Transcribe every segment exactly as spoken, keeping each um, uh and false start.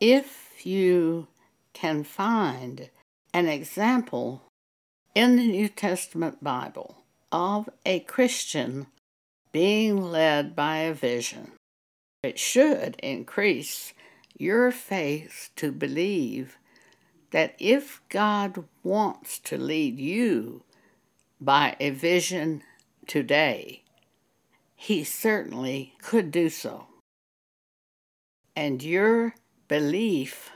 If you can find an example in the New Testament Bible of a Christian being led by a vision, it should increase your faith to believe that if God wants to lead you by a vision today, He certainly could do so. And your belief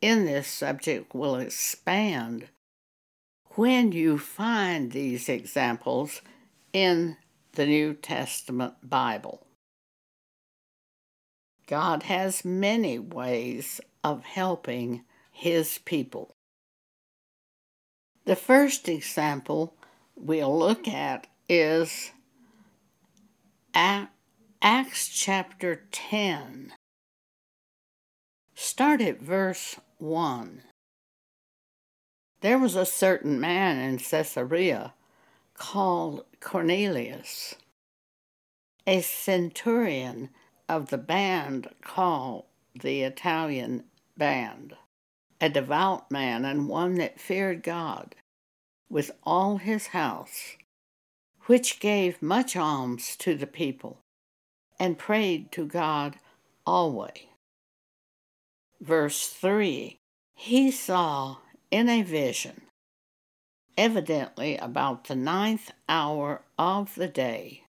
in this subject will expand when you find these examples in the New Testament Bible. God has many ways of helping His people. The first example we'll look at is Acts chapter ten. Start at verse one. There was a certain man in Caesarea called Cornelius, a centurion of the band called the Italian Band, a devout man and one that feared God with all his house, which gave much alms to the people, and prayed to God always. Verse three, he saw in a vision, evidently about the ninth hour of the day,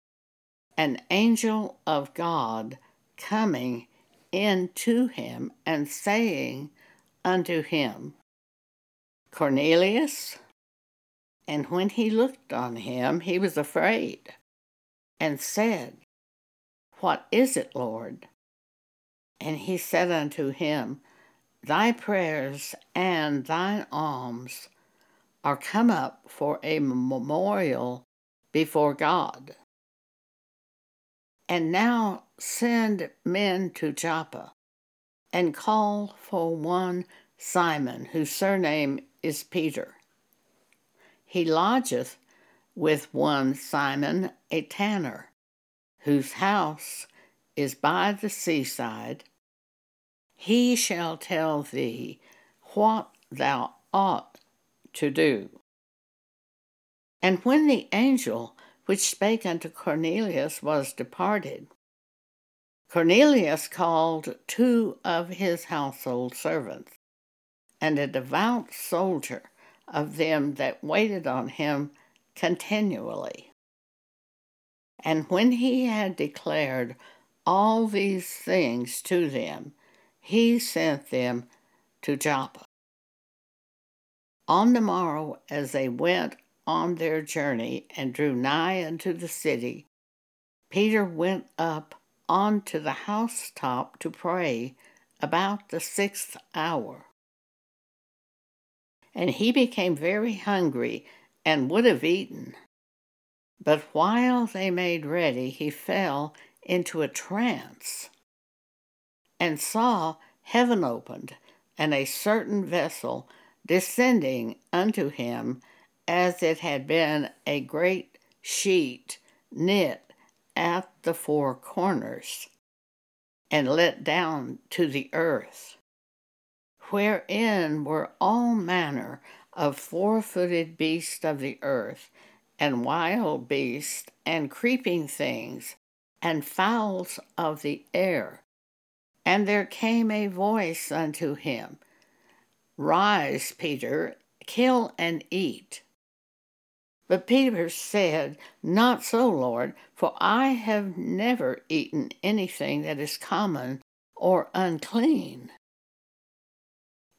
an angel of God coming in to him and saying unto him, Cornelius. And when he looked on him, he was afraid, and said, What is it, Lord? And he said unto him, Thy prayers and thine alms are come up for a memorial before God. And now send men to Joppa, and call for one Simon, whose surname is Peter. He lodgeth with one Simon, a tanner, whose house is by the seaside. He shall tell thee what thou ought to do. And when the angel which spake unto Cornelius was departed, Cornelius called two of his household servants, and a devout soldier of them that waited on him continually. And when he had declared all these things to them, he sent them to Joppa. On the morrow, as they went on their journey and drew nigh unto the city, Peter went up onto the housetop to pray about the sixth hour. And he became very hungry, and would have eaten. But while they made ready, he fell into a trance, and saw heaven opened, and a certain vessel descending unto him, as it had been a great sheet knit at the four corners, and let down to the earth, wherein were all manner of four-footed beasts of the earth, and wild beasts, and creeping things, and fowls of the air. And there came a voice unto him, Rise, Peter, kill and eat. But Peter said, Not so, Lord, for I have never eaten anything that is common or unclean.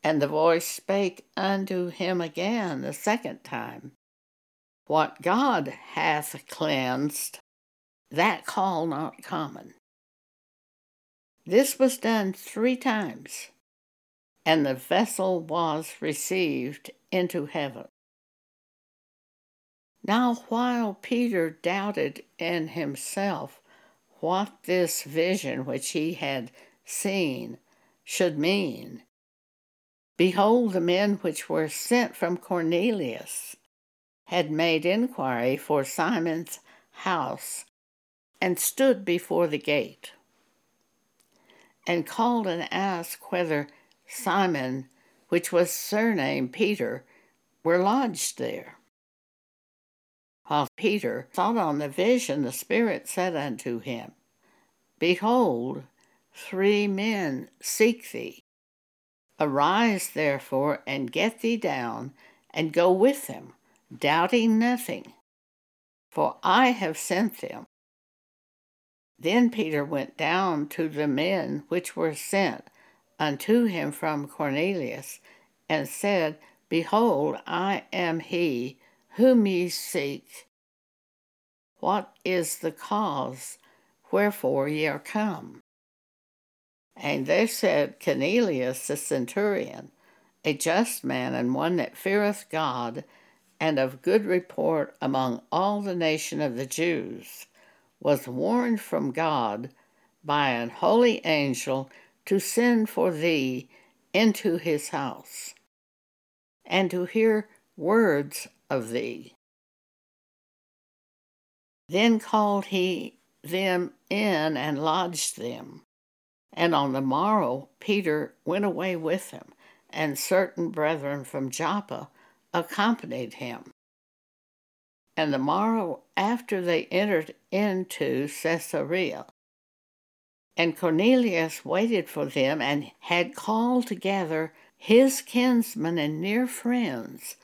And the voice spake unto him again the second time, What God hath cleansed, that call not common. This was done three times, and the vessel was received into heaven. Now while Peter doubted in himself what this vision which he had seen should mean, behold, the men which were sent from Cornelius had made inquiry for Simon's house, and stood before the gate, and called and asked whether Simon, which was surnamed Peter, were lodged there. While Peter thought on the vision, the Spirit said unto him, Behold, three men seek thee. Arise, therefore, and get thee down, and go with them, doubting nothing, for I have sent them. Then Peter went down to the men which were sent unto him from Cornelius, and said, Behold, I am he whom ye seek. What is the cause wherefore ye are come? And they said, Cornelius the centurion, a just man, and one that feareth God, and of good report among all the nation of the Jews, was warned from God by an holy angel to send for thee into his house, and to hear words of thee. Then called he them in and lodged them. And on the morrow Peter went away with them, and certain brethren from Joppa accompanied him. And the morrow after they entered into Caesarea. And Cornelius waited for them, and had called together his kinsmen and near friends.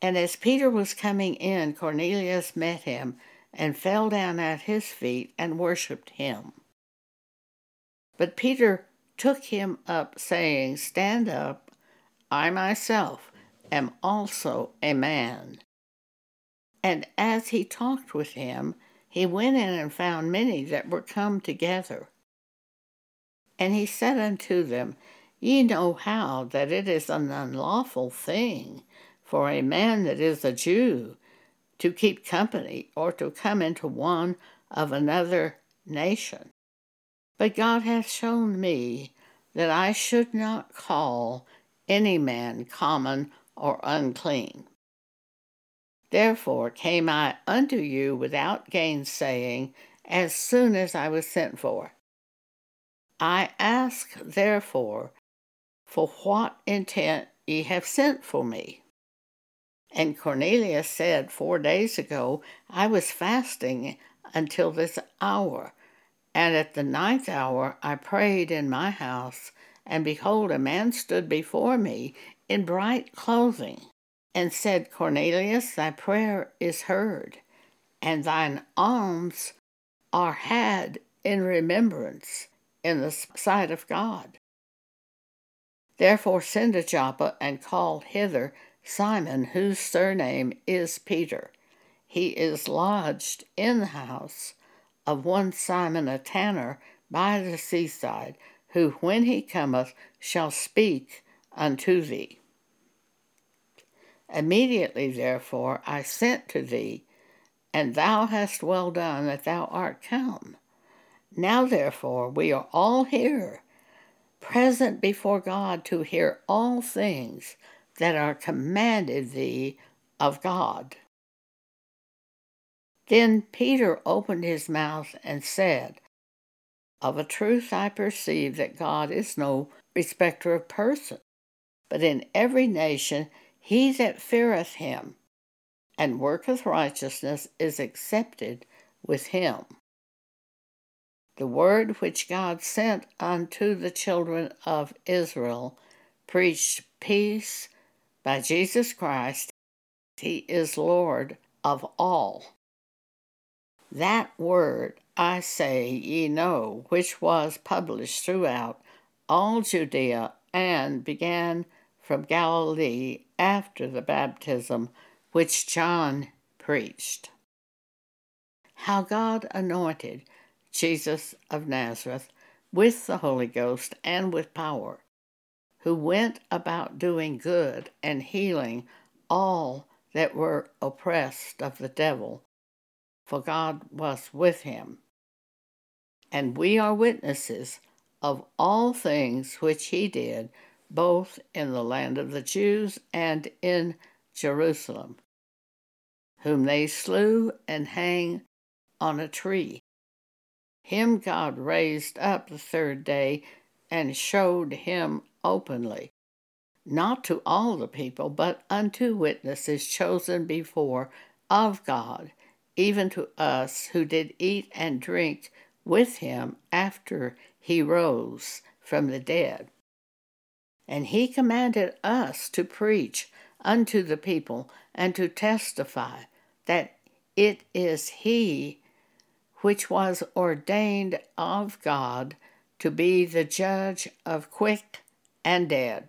And as Peter was coming in, Cornelius met him, and fell down at his feet, and worshipped him. But Peter took him up, saying, Stand up, I myself am also a man. And as he talked with him, he went in and found many that were come together. And he said unto them, Ye know how that it is an unlawful thing for a man that is a Jew to keep company, or to come into one of another nation. But God hath shown me that I should not call any man common or unclean. Therefore came I unto you without gainsaying, as soon as I was sent for. I ask, therefore, for what intent ye have sent for me. And Cornelius said, Four days ago I was fasting until this hour, and at the ninth hour I prayed in my house, and behold, a man stood before me in bright clothing, and said, Cornelius, thy prayer is heard, and thine alms are had in remembrance in the sight of God. Therefore send to Joppa, and call hither Simon, whose surname is Peter. He is lodged in the house of one Simon a tanner by the seaside, who when he cometh shall speak unto thee. Immediately, therefore, I sent to thee, and thou hast well done that thou art come. Now, therefore, we are all here, present before God, to hear all things that are commanded thee of God. Then Peter opened his mouth and said, Of a truth I perceive that God is no respecter of persons, but in every nation he that feareth him and worketh righteousness is accepted with him. The word which God sent unto the children of Israel, preached peace by Jesus Christ, he is Lord of all. That word, I say, ye know, which was published throughout all Judea, and began from Galilee after the baptism which John preached. How God anointed Jesus of Nazareth with the Holy Ghost and with power, who went about doing good and healing all that were oppressed of the devil, for God was with him. And we are witnesses of all things which he did, both in the land of the Jews and in Jerusalem, whom they slew and hanged on a tree. Him God raised up the third day, and showed him openly, not to all the people, but unto witnesses chosen before of God, even to us who did eat and drink with him after he rose from the dead. And he commanded us to preach unto the people and to testify that it is he which was ordained of God to be the judge of quick and dead.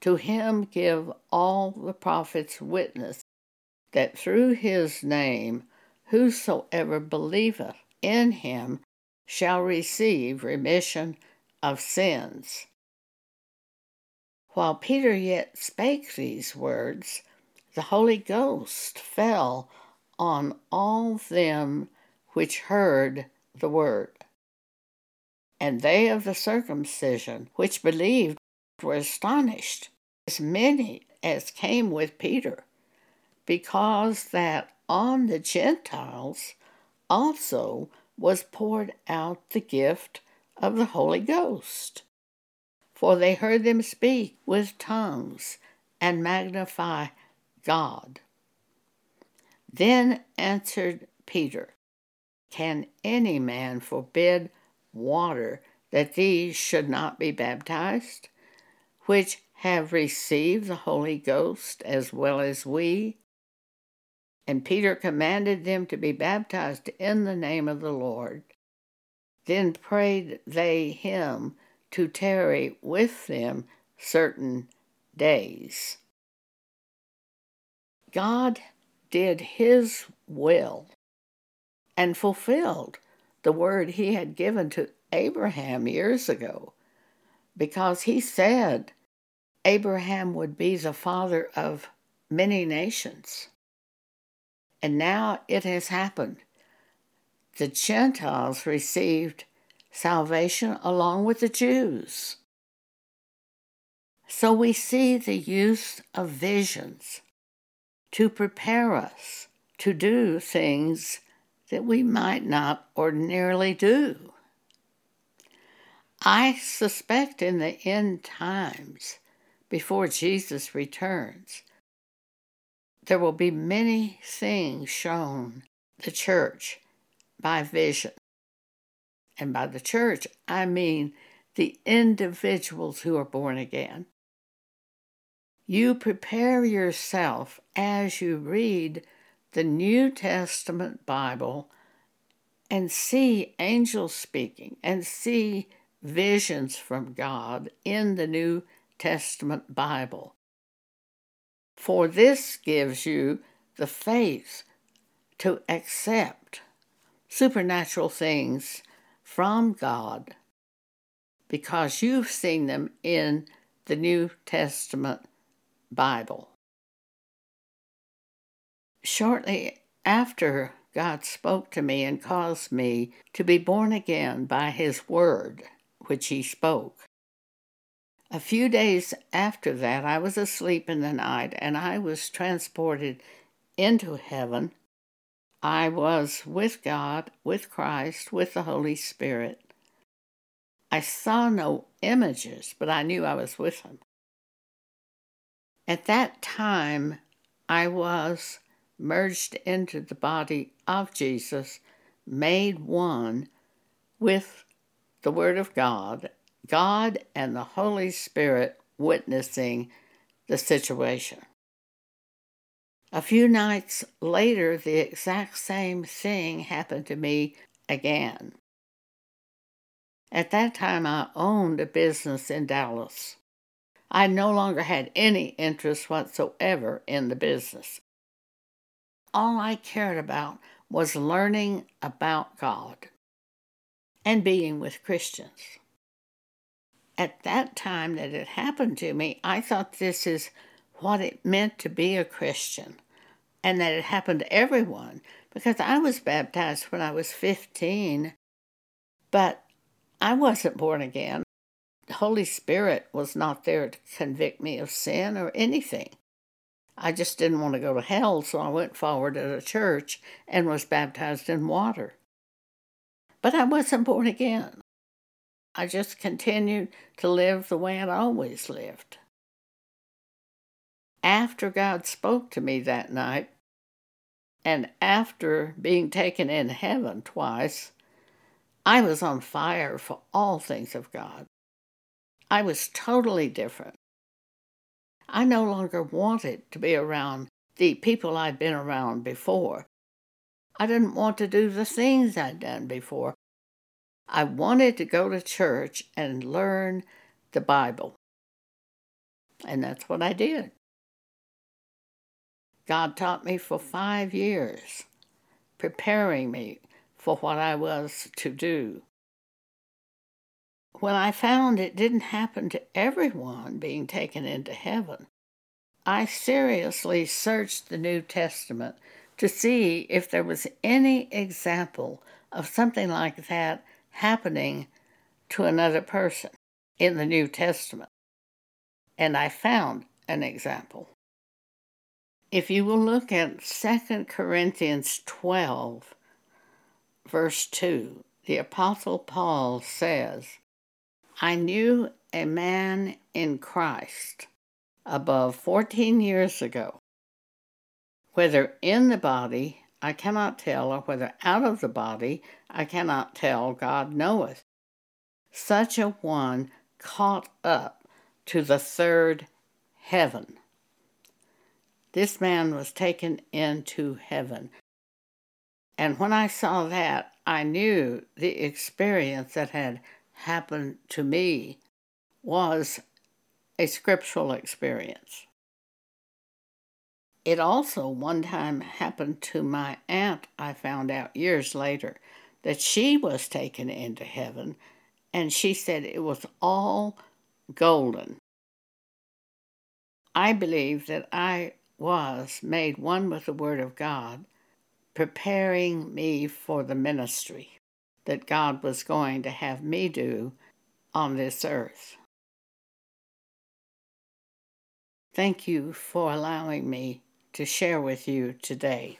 To him give all the prophets witness, that through his name whosoever believeth in him shall receive remission of sins. While Peter yet spake these words, the Holy Ghost fell on all them which heard the word. And they of the circumcision which believed were astonished, as many as came with Peter, because that on the Gentiles also was poured out the gift of the Holy Ghost. For they heard them speak with tongues and magnify God. Then answered Peter, Can any man forbid water that these should not be baptized, which have received the Holy Ghost as well as we? And Peter commanded them to be baptized in the name of the Lord. Then prayed they him to tarry with them certain days. God did his will and fulfilled the word he had given to Abraham years ago, because he said Abraham would be the father of many nations. And now it has happened. The Gentiles received salvation along with the Jews. So we see the use of visions to prepare us to do things that we might not ordinarily do. I suspect in the end times, before Jesus returns, there will be many things shown the church by vision. And by the church, I mean the individuals who are born again. You prepare yourself as you read the New Testament Bible and see angels speaking and see visions from God in the New Testament Bible. For this gives you the faith to accept supernatural things from God, because you've seen them in the New Testament Bible. Shortly after God spoke to me and caused me to be born again by his word, which he spoke, a few days after that I was asleep in the night and I was transported into heaven. I was with God, with Christ, with the Holy Spirit. I saw no images, but I knew I was with him. At that time, I was merged into the body of Jesus, made one with the Word of God, God and the Holy Spirit witnessing the situation. A few nights later, the exact same thing happened to me again. At that time, I owned a business in Dallas. I no longer had any interest whatsoever in the business. All I cared about was learning about God and being with Christians. At that time that it happened to me, I thought this is what it meant to be a Christian, and that it happened to everyone, because I was baptized when I was fifteen, but I wasn't born again. The Holy Spirit was not there to convict me of sin or anything. I just didn't want to go to hell, so I went forward to the church and was baptized in water. But I wasn't born again. I just continued to live the way I'd always lived. After God spoke to me that night, and after being taken in heaven twice, I was on fire for all things of God. I was totally different. I no longer wanted to be around the people I'd been around before. I didn't want to do the things I'd done before. I wanted to go to church and learn the Bible. And that's what I did. God taught me for five years, preparing me for what I was to do. When I found it didn't happen to everyone being taken into heaven, I seriously searched the New Testament to see if there was any example of something like that happening to another person in the New Testament. And I found an example. If you will look at Second Corinthians twelve, verse two, the Apostle Paul says, I knew a man in Christ above fourteen years ago. Whether in the body, I cannot tell, or whether out of the body, I cannot tell, God knoweth. Such a one caught up to the third heaven. This man was taken into heaven. And when I saw that, I knew the experience that had happened to me was a scriptural experience. It also one time happened to my aunt. I found out years later that she was taken into heaven, and she said it was all golden. I believe that I was made one with the Word of God, preparing me for the ministry that God was going to have me do on this earth. Thank you for allowing me to share with you today.